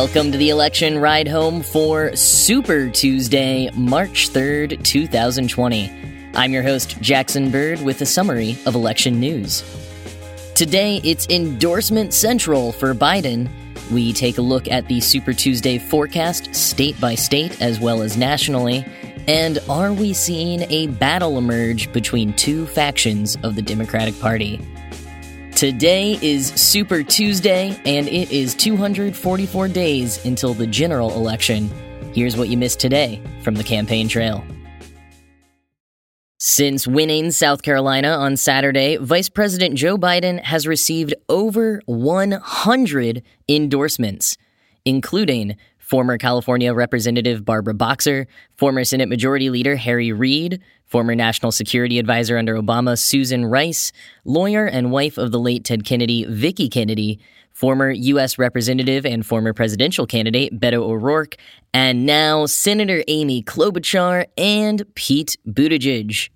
Welcome to the Election Ride Home for Super Tuesday, March 3rd, 2020. I'm your host, Jackson Bird, with a summary of election news. Today, it's endorsement central for Biden. We take a look at the Super Tuesday forecast state by state as well as nationally. And are we seeing a battle emerge between two factions of the Democratic Party? Today is Super Tuesday, and it is 244 days until the general election. Here's what you missed today from the campaign trail. Since winning South Carolina on Saturday, Vice President Joe Biden has received over 100 endorsements, including former California Representative Barbara Boxer, former Senate Majority Leader Harry Reid, former National Security Advisor under Obama Susan Rice, lawyer and wife of the late Ted Kennedy Vicky Kennedy, former U.S. Representative and former presidential candidate Beto O'Rourke, and now Senator Amy Klobuchar and Pete Buttigieg.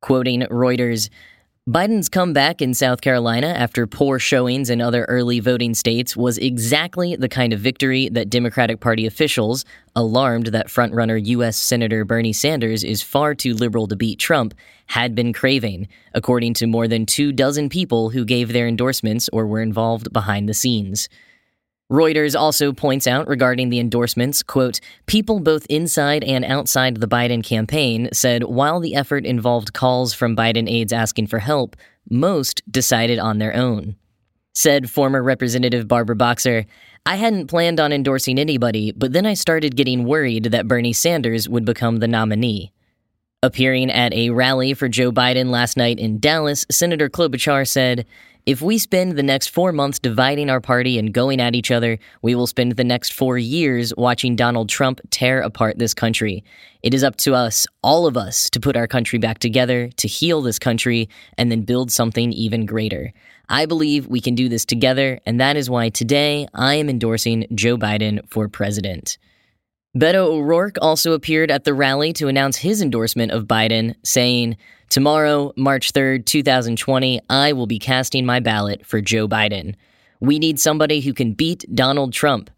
Quoting Reuters, Biden's comeback in South Carolina after poor showings in other early voting states was exactly the kind of victory that Democratic Party officials, alarmed that frontrunner U.S. Senator Bernie Sanders is far too liberal to beat Trump, had been craving, according to more than 24 people who gave their endorsements or were involved behind the scenes. Reuters also points out regarding the endorsements, quote, people both inside and outside the Biden campaign said while the effort involved calls from Biden aides asking for help, most decided on their own. Said former Representative Barbara Boxer, I hadn't planned on endorsing anybody, but then I started getting worried that Bernie Sanders would become the nominee. Appearing at a rally for Joe Biden last night in Dallas, Senator Klobuchar said, if we spend the next 4 months dividing our party and going at each other, we will spend the next 4 years watching Donald Trump tear apart this country. It is up to us, all of us, to put our country back together, to heal this country, and then build something even greater. I believe we can do this together, and that is why today I am endorsing Joe Biden for president. Beto O'Rourke also appeared at the rally to announce his endorsement of Biden, saying, tomorrow, March 3rd, 2020, I will be casting my ballot for Joe Biden. We need somebody who can beat Donald Trump.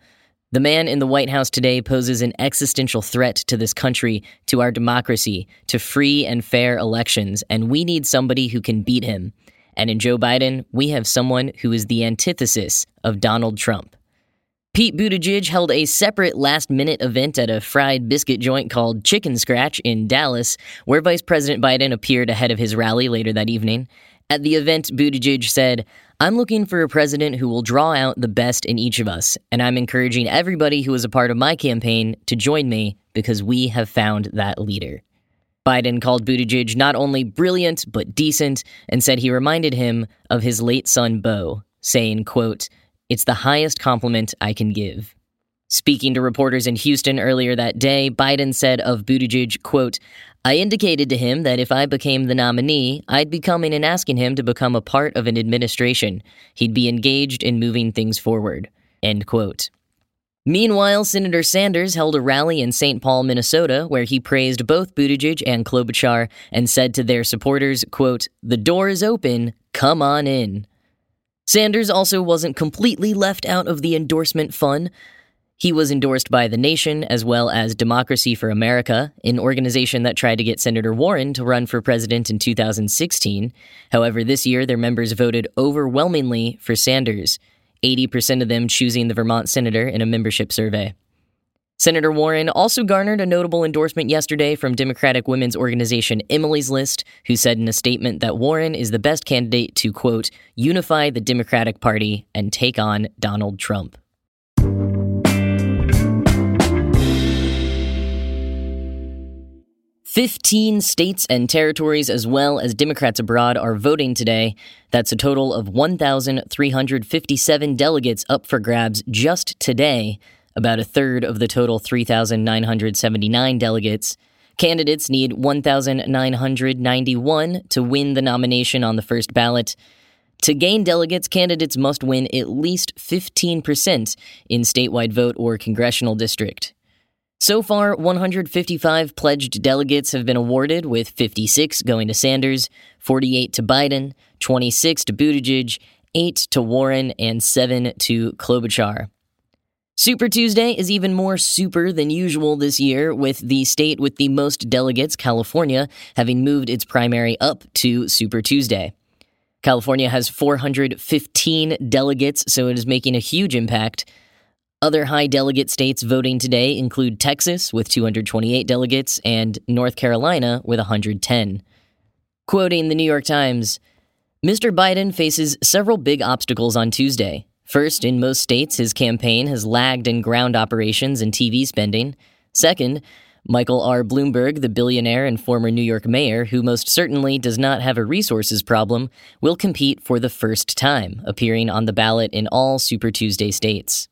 The man in the White House today poses an existential threat to this country, to our democracy, to free and fair elections, and we need somebody who can beat him. And in Joe Biden, we have someone who is the antithesis of Donald Trump. Pete Buttigieg held a separate last-minute event at a fried biscuit joint called Chicken Scratch in Dallas, where Vice President Biden appeared ahead of his rally later that evening. At the event, Buttigieg said, I'm looking for a president who will draw out the best in each of us, and I'm encouraging everybody who is a part of my campaign to join me because we have found that leader. Biden called Buttigieg not only brilliant but decent and said he reminded him of his late son Beau, saying, quote, it's the highest compliment I can give. Speaking to reporters in Houston earlier that day, Biden said of Buttigieg, quote, I indicated to him that if I became the nominee, I'd be coming and asking him to become a part of an administration. He'd be engaged in moving things forward, end quote. Meanwhile, Senator Sanders held a rally in St. Paul, Minnesota, where he praised both Buttigieg and Klobuchar and said to their supporters, quote, the door is open, come on in. Sanders also wasn't completely left out of the endorsement fun. He was endorsed by The Nation as well as Democracy for America, an organization that tried to get Senator Warren to run for president in 2016. However, this year, their members voted overwhelmingly for Sanders, 80% of them choosing the Vermont senator in a membership survey. Senator Warren also garnered a notable endorsement yesterday from Democratic women's organization Emily's List, who said in a statement that Warren is the best candidate to, quote, unify the Democratic Party and take on Donald Trump. "15 states and territories as well as Democrats abroad are voting today. That's a total of 1,357 delegates up for grabs just today. About a third of the total 3,979 delegates. Candidates need 1,991 to win the nomination on the first ballot. To gain delegates, candidates must win at least 15% in statewide vote or congressional district. So far, 155 pledged delegates have been awarded, with 56 going to Sanders, 48 to Biden, 26 to Buttigieg, 8 to Warren, and 7 to Klobuchar. Super Tuesday is even more super than usual this year, with the state with the most delegates, California, having moved its primary up to Super Tuesday. California has 415 delegates, so it is making a huge impact. Other high delegate states voting today include Texas with 228 delegates and North Carolina with 110. Quoting the New York Times, Mr. Biden faces several big obstacles on Tuesday. First, in most states, his campaign has lagged in ground operations and TV spending. Second, Michael R. Bloomberg, the billionaire and former New York mayor, who most certainly does not have a resources problem, will compete for the first time, appearing on the ballot in all Super Tuesday states.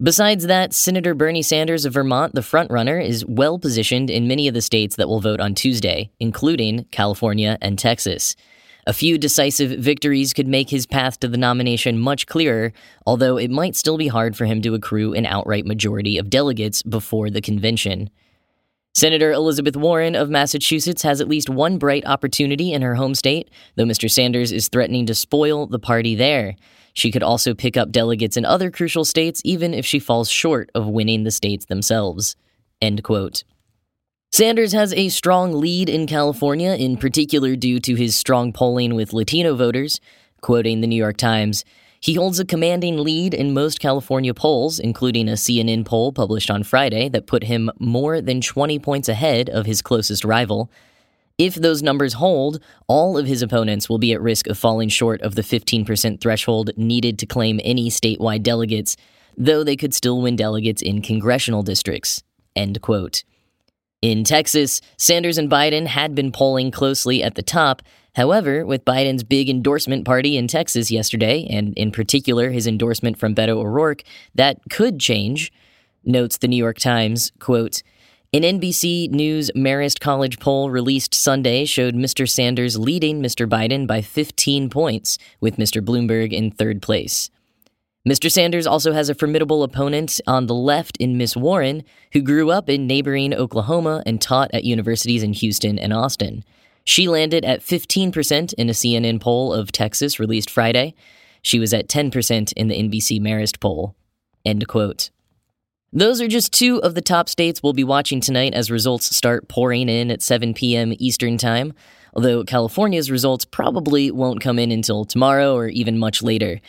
Besides that, Senator Bernie Sanders of Vermont, the frontrunner, is well-positioned in many of the states that will vote on Tuesday, including California and Texas. A few decisive victories could make his path to the nomination much clearer, although it might still be hard for him to accrue an outright majority of delegates before the convention. Senator Elizabeth Warren of Massachusetts has at least one bright opportunity in her home state, though Mr. Sanders is threatening to spoil the party there. She could also pick up delegates in other crucial states, even if she falls short of winning the states themselves. End quote. Sanders has a strong lead in California, in particular due to his strong polling with Latino voters. Quoting the New York Times, he holds a commanding lead in most California polls, including a CNN poll published on Friday that put him more than 20 points ahead of his closest rival. If those numbers hold, all of his opponents will be at risk of falling short of the 15% threshold needed to claim any statewide delegates, though they could still win delegates in congressional districts. End quote. In Texas, Sanders and Biden had been polling closely at the top. However, with Biden's big endorsement party in Texas yesterday, and in particular his endorsement from Beto O'Rourke, that could change, notes the New York Times, quote, an NBC News Marist College poll released Sunday showed Mr. Sanders leading Mr. Biden by 15 points, with Mr. Bloomberg in third place. Mr. Sanders also has a formidable opponent on the left in Miss Warren, who grew up in neighboring Oklahoma and taught at universities in Houston and Austin. She landed at 15% in a CNN poll of Texas released Friday. She was at 10% in the NBC Marist poll. End quote. Those are just two of the top states we'll be watching tonight as results start pouring in at 7 p.m. Eastern Time, although California's results probably won't come in until tomorrow or even much later.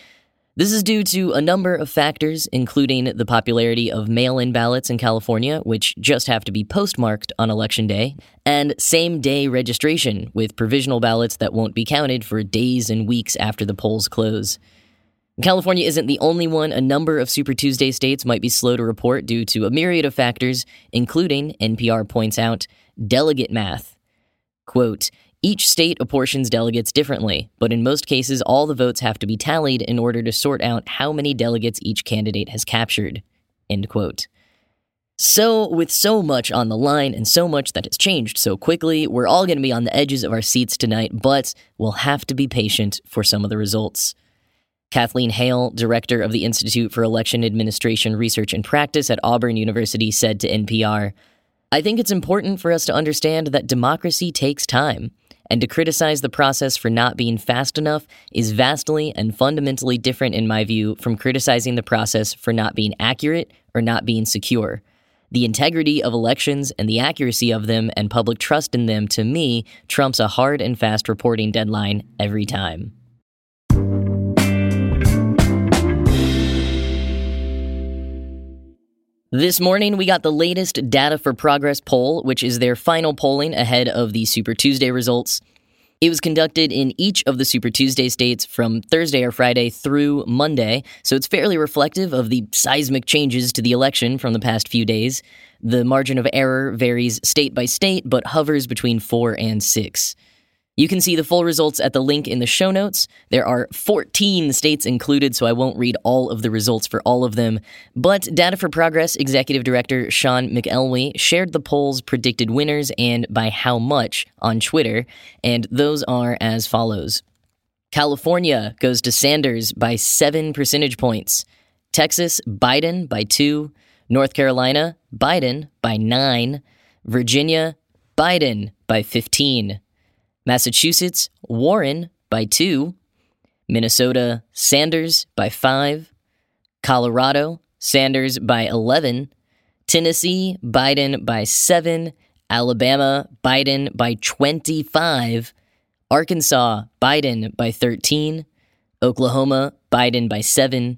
This is due to a number of factors, including the popularity of mail-in ballots in California, which just have to be postmarked on Election Day, and same-day registration, with provisional ballots that won't be counted for days and weeks after the polls close. California isn't the only one. A number of Super Tuesday states might be slow to report due to a myriad of factors, including, NPR points out, delegate math. Quote, each state apportions delegates differently, but in most cases, all the votes have to be tallied in order to sort out how many delegates each candidate has captured. End quote. So, with so much on the line and so much that has changed so quickly, we're all going to be on the edges of our seats tonight, but we'll have to be patient for some of the results. Kathleen Hale, director of the Institute for Election Administration Research and Practice at Auburn University, said to NPR, I think it's important for us to understand that democracy takes time. And to criticize the process for not being fast enough is vastly and fundamentally different, in my view, from criticizing the process for not being accurate or not being secure. The integrity of elections and the accuracy of them and public trust in them, to me, trumps a hard and fast reporting deadline every time. This morning, we got the latest Data for Progress poll, which is their final polling ahead of the Super Tuesday results. It was conducted in each of the Super Tuesday states from Thursday or Friday through Monday, so it's fairly reflective of the seismic changes to the election from the past few days. The margin of error varies state by state, but hovers between 4 and 6. You can see the full results at the link in the show notes. There are 14 states included, so I won't read all of the results for all of them. But Data for Progress Executive Director Sean McElwee shared the poll's predicted winners and by how much on Twitter, and those are as follows. California goes to Sanders by 7 percentage points. Texas, Biden by 2. North Carolina, Biden by 9. Virginia, Biden by 15. Massachusetts, Warren by 2. Minnesota, Sanders by 5. Colorado, Sanders by 11, Tennessee, Biden by 7, Alabama, Biden by 25, Arkansas, Biden by 13, Oklahoma, Biden by 7,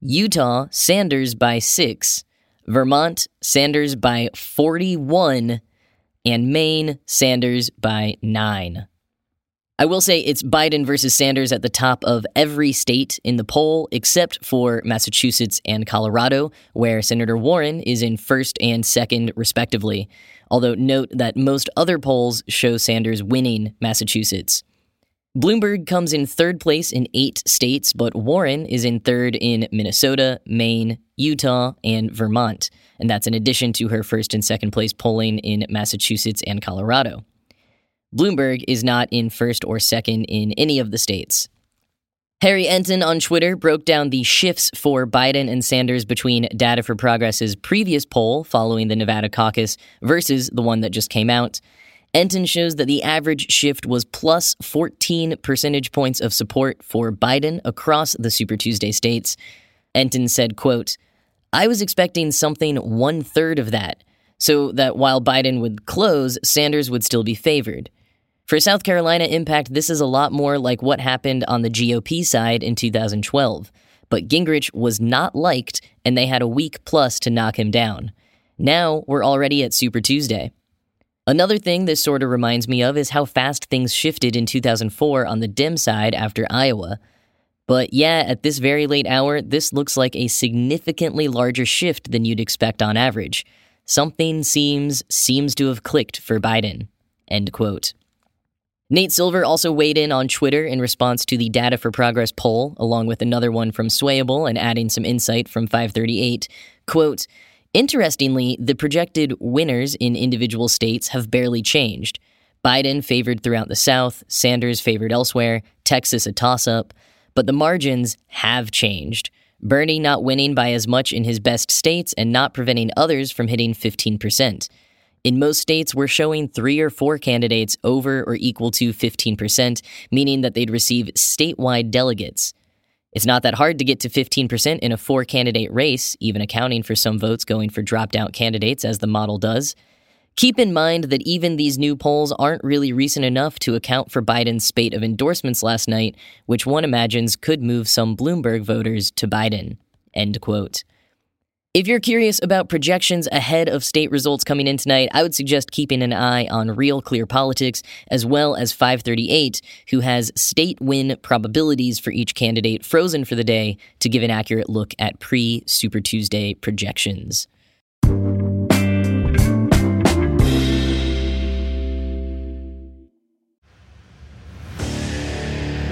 Utah, Sanders by 6, Vermont, Sanders by 41, and Maine, Sanders by 9. I will say it's Biden versus Sanders at the top of every state in the poll, except for Massachusetts and Colorado, where Senator Warren is in first and second, respectively. Although note that most other polls show Sanders winning Massachusetts. Bloomberg comes in third place in 8 states, but Warren is in third in Minnesota, Maine, Utah, and Vermont. And that's in addition to her first and second place polling in Massachusetts and Colorado. Bloomberg is not in first or second in any of the states. Harry Enten on Twitter broke down the shifts for Biden and Sanders between Data for Progress's previous poll following the Nevada caucus versus the one that just came out. Enten shows that the average shift was plus 14 percentage points of support for Biden across the Super Tuesday states. Enten said, quote, "I was expecting something 1/3 of that, so that while Biden would close, Sanders would still be favored. For South Carolina impact, this is a lot more like what happened on the GOP side in 2012. But Gingrich was not liked, and they had a week plus to knock him down. Now we're already at Super Tuesday." Another thing this sort of reminds me of is how fast things shifted in 2004 on the Dem side after Iowa. But yeah, at this very late hour, this looks like a significantly larger shift than you'd expect on average. Something seems to have clicked for Biden, end quote. Nate Silver also weighed in on Twitter in response to the Data for Progress poll, along with another one from Swayable and adding some insight from FiveThirtyEight. Quote, "Interestingly, the projected winners in individual states have barely changed. Biden favored throughout the South, Sanders favored elsewhere, Texas a toss-up, but the margins have changed. Bernie not winning by as much in his best states and not preventing others from hitting 15%. In most states, we're showing 3 or 4 candidates over or equal to 15%, meaning that they'd receive statewide delegates. It's not that hard to get to 15% in a 4-candidate race, even accounting for some votes going for dropped-out candidates, as the model does. Keep in mind that even these new polls aren't really recent enough to account for Biden's spate of endorsements last night, which one imagines could move some Bloomberg voters to Biden," end quote. If you're curious about projections ahead of state results coming in tonight, I would suggest keeping an eye on Real Clear Politics as well as FiveThirtyEight, who has state win probabilities for each candidate frozen for the day to give an accurate look at pre-Super Tuesday projections.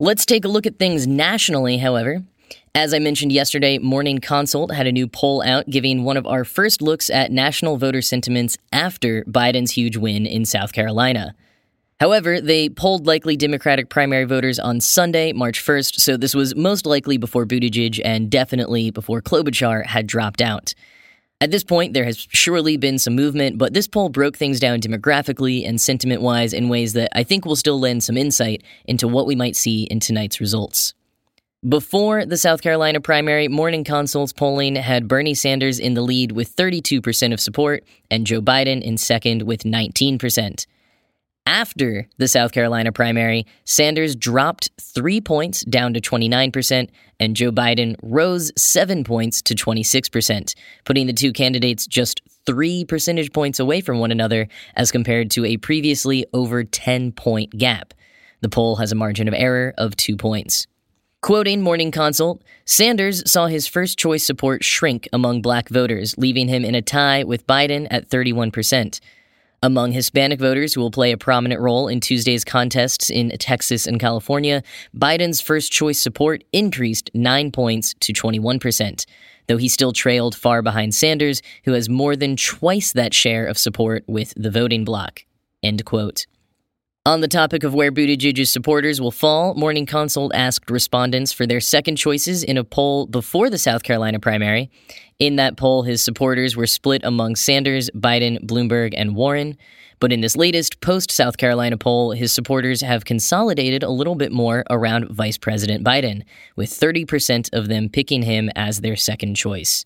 Let's take a look at things nationally, however. As I mentioned yesterday, Morning Consult had a new poll out giving one of our first looks at national voter sentiments after Biden's huge win in South Carolina. However, they polled likely Democratic primary voters on Sunday, March 1st, so this was most likely before Buttigieg and definitely before Klobuchar had dropped out. At this point, there has surely been some movement, but this poll broke things down demographically and sentiment-wise in ways that I think will still lend some insight into what we might see in tonight's results. Before the South Carolina primary, Morning Consult's polling had Bernie Sanders in the lead with 32% of support and Joe Biden in second with 19%. After the South Carolina primary, Sanders dropped 3 points down to 29%, and Joe Biden rose 7 points to 26%, putting the two candidates just 3 percentage points away from one another as compared to a previously over 10-point gap. The poll has a margin of error of 2 points. Quoting Morning Consult, Sanders saw his first choice support shrink among black voters, leaving him in a tie with Biden at 31%. Among Hispanic voters who will play a prominent role in Tuesday's contests in Texas and California, Biden's first-choice support increased 9 points to 21%, though he still trailed far behind Sanders, who has more than twice that share of support with the voting bloc. End quote. On the topic of where Buttigieg's supporters will fall, Morning Consult asked respondents for their second choices in a poll before the South Carolina primary. In that poll, his supporters were split among Sanders, Biden, Bloomberg, and Warren. But in this latest post-South Carolina poll, his supporters have consolidated a little bit more around Vice President Biden, with 30% of them picking him as their second choice.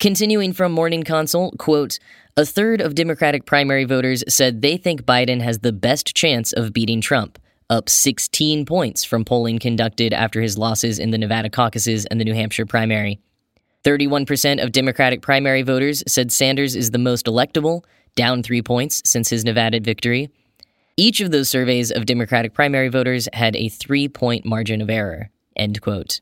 Continuing from Morning Consult, quote, a third of Democratic primary voters said they think Biden has the best chance of beating Trump, up 16 points from polling conducted after his losses in the Nevada caucuses and the New Hampshire primary. 31% of Democratic primary voters said Sanders is the most electable, down 3 points since his Nevada victory. Each of those surveys of Democratic primary voters had a 3-point margin of error, end quote.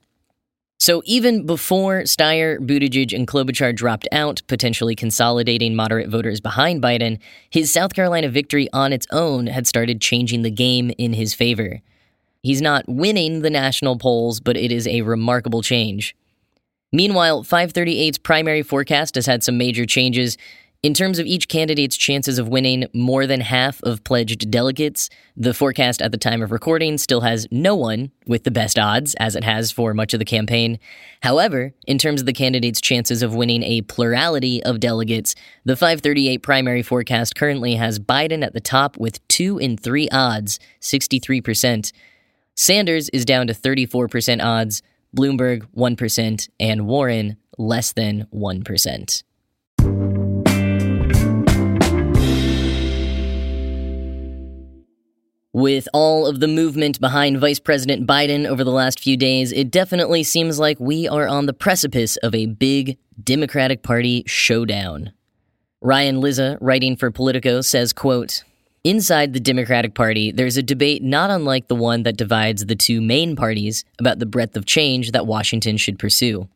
So even before Steyer, Buttigieg, and Klobuchar dropped out, potentially consolidating moderate voters behind Biden, his South Carolina victory on its own had started changing the game in his favor. He's not winning the national polls, but it is a remarkable change. Meanwhile, 538's primary forecast has had some major changes. In terms of each candidate's chances of winning more than half of pledged delegates, the forecast at the time of recording still has no one with the best odds, as it has for much of the campaign. However, in terms of the candidate's chances of winning a plurality of delegates, the 538 primary forecast currently has Biden at the top with 2 in 3 odds, 63%. Sanders is down to 34% odds, Bloomberg 1%, and Warren less than 1%. With all of the movement behind Vice President Biden over the last few days, it definitely seems like we are on the precipice of a big Democratic Party showdown. Ryan Lizza, writing for Politico, says, quote, inside the Democratic Party, there's a debate not unlike the one that divides the two main parties about the breadth of change that Washington should pursue.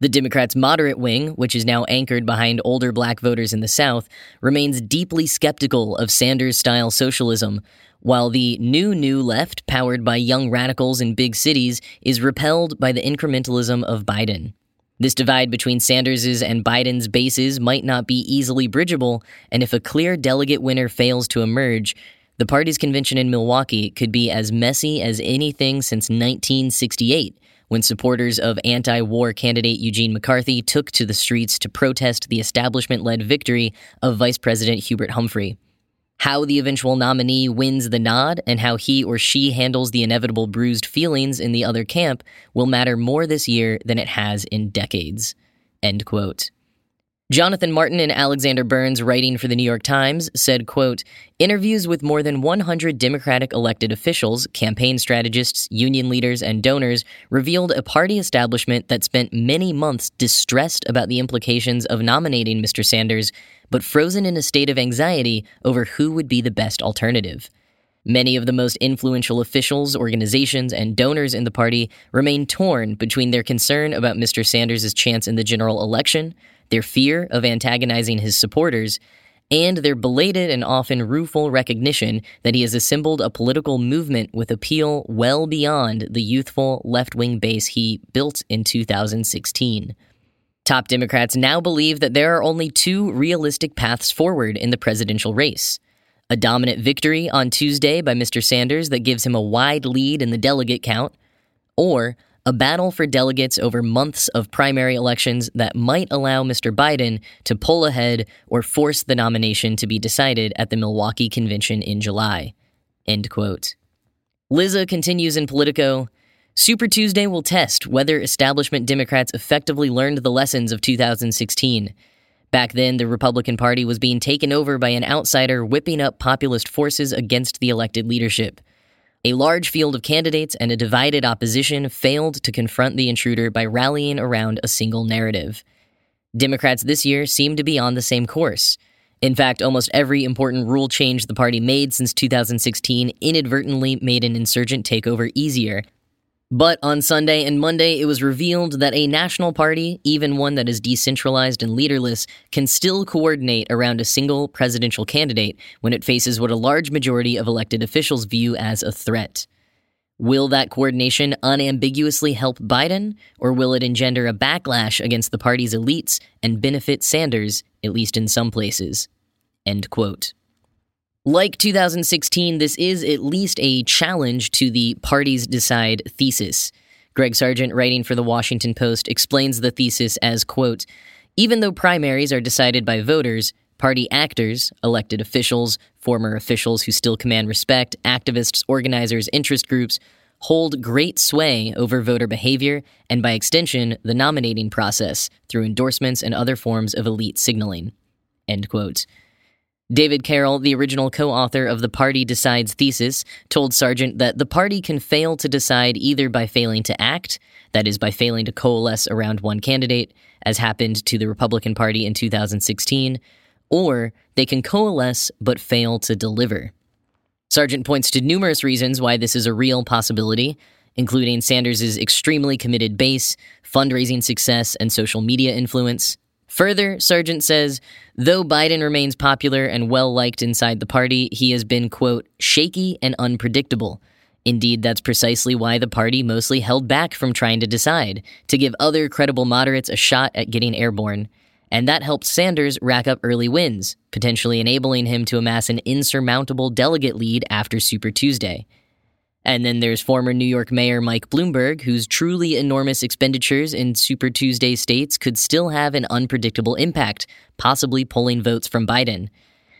The Democrats' moderate wing, which is now anchored behind older black voters in the South, remains deeply skeptical of Sanders-style socialism, while the new left, powered by young radicals in big cities, is repelled by the incrementalism of Biden. This divide between Sanders' and Biden's bases might not be easily bridgeable, and if a clear delegate winner fails to emerge, the party's convention in Milwaukee could be as messy as anything since 1968, when supporters of anti-war candidate Eugene McCarthy took to the streets to protest the establishment-led victory of Vice President Hubert Humphrey. How the eventual nominee wins the nod and how he or she handles the inevitable bruised feelings in the other camp will matter more this year than it has in decades. End quote. Jonathan Martin and Alexander Burns, writing for the New York Times, said, quote, interviews with more than 100 Democratic elected officials, campaign strategists, union leaders, and donors revealed a party establishment that spent many months distressed about the implications of nominating Mr. Sanders, but frozen in a state of anxiety over who would be the best alternative. Many of the most influential officials, organizations, and donors in the party remain torn between their concern about Mr. Sanders' chance in the general election, their fear of antagonizing his supporters, and their belated and often rueful recognition that he has assembled a political movement with appeal well beyond the youthful left-wing base he built in 2016. Top Democrats now believe that there are only two realistic paths forward in the presidential race: a dominant victory on Tuesday by Mr. Sanders that gives him a wide lead in the delegate count, or a battle for delegates over months of primary elections that might allow Mr. Biden to pull ahead or force the nomination to be decided at the Milwaukee convention in July. End quote. Lizza continues in Politico, Super Tuesday will test whether establishment Democrats effectively learned the lessons of 2016. Back then, the Republican Party was being taken over by an outsider whipping up populist forces against the elected leadership. A large field of candidates and a divided opposition failed to confront the intruder by rallying around a single narrative. Democrats this year seem to be on the same course. In fact, almost every important rule change the party made since 2016 inadvertently made an insurgent takeover easier. But on Sunday and Monday, it was revealed that a national party, even one that is decentralized and leaderless, can still coordinate around a single presidential candidate when it faces what a large majority of elected officials view as a threat. Will that coordination unambiguously help Biden, or will it engender a backlash against the party's elites and benefit Sanders, at least in some places? End quote. Like 2016, this is at least a challenge to the parties decide thesis. Greg Sargent, writing for The Washington Post, explains the thesis as, quote, even though primaries are decided by voters, party actors, elected officials, former officials who still command respect, activists, organizers, interest groups, hold great sway over voter behavior and, by extension, the nominating process through endorsements and other forms of elite signaling. End quote. David Carroll, the original co-author of The Party Decides thesis, told Sargent that the party can fail to decide either by failing to act, that is, by failing to coalesce around one candidate, as happened to the Republican Party in 2016, or they can coalesce but fail to deliver. Sargent points to numerous reasons why this is a real possibility, including Sanders' extremely committed base, fundraising success, and social media influence. Further, Sargent says, though Biden remains popular and well-liked inside the party, he has been, quote, shaky and unpredictable. Indeed, that's precisely why the party mostly held back from trying to decide, to give other credible moderates a shot at getting airborne. And that helped Sanders rack up early wins, potentially enabling him to amass an insurmountable delegate lead after Super Tuesday. And then there's former New York Mayor Mike Bloomberg, whose truly enormous expenditures in Super Tuesday states could still have an unpredictable impact, possibly pulling votes from Biden.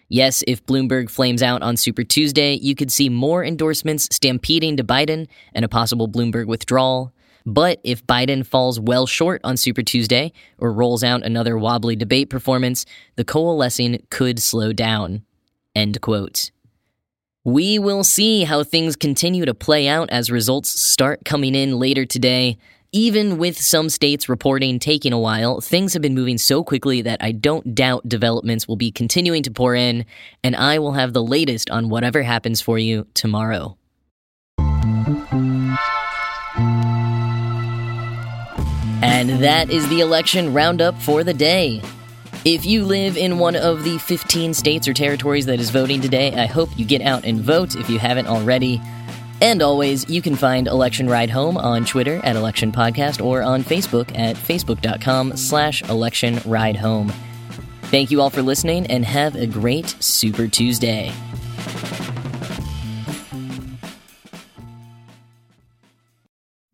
Yes, if Bloomberg flames out on Super Tuesday, you could see more endorsements stampeding to Biden and a possible Bloomberg withdrawal. But if Biden falls well short on Super Tuesday or rolls out another wobbly debate performance, the coalescing could slow down. End quote. We will see how things continue to play out as results start coming in later today. Even with some states reporting taking a while, things have been moving so quickly that I don't doubt developments will be continuing to pour in, and I will have the latest on whatever happens for you tomorrow. And that is the election roundup for the day. If you live in one of the 15 states or territories that is voting today, I hope you get out and vote if you haven't already. And always, you can find Election Ride Home on Twitter at Election Podcast or on Facebook at facebook.com/Election Ride Home. Thank you all for listening and have a great Super Tuesday.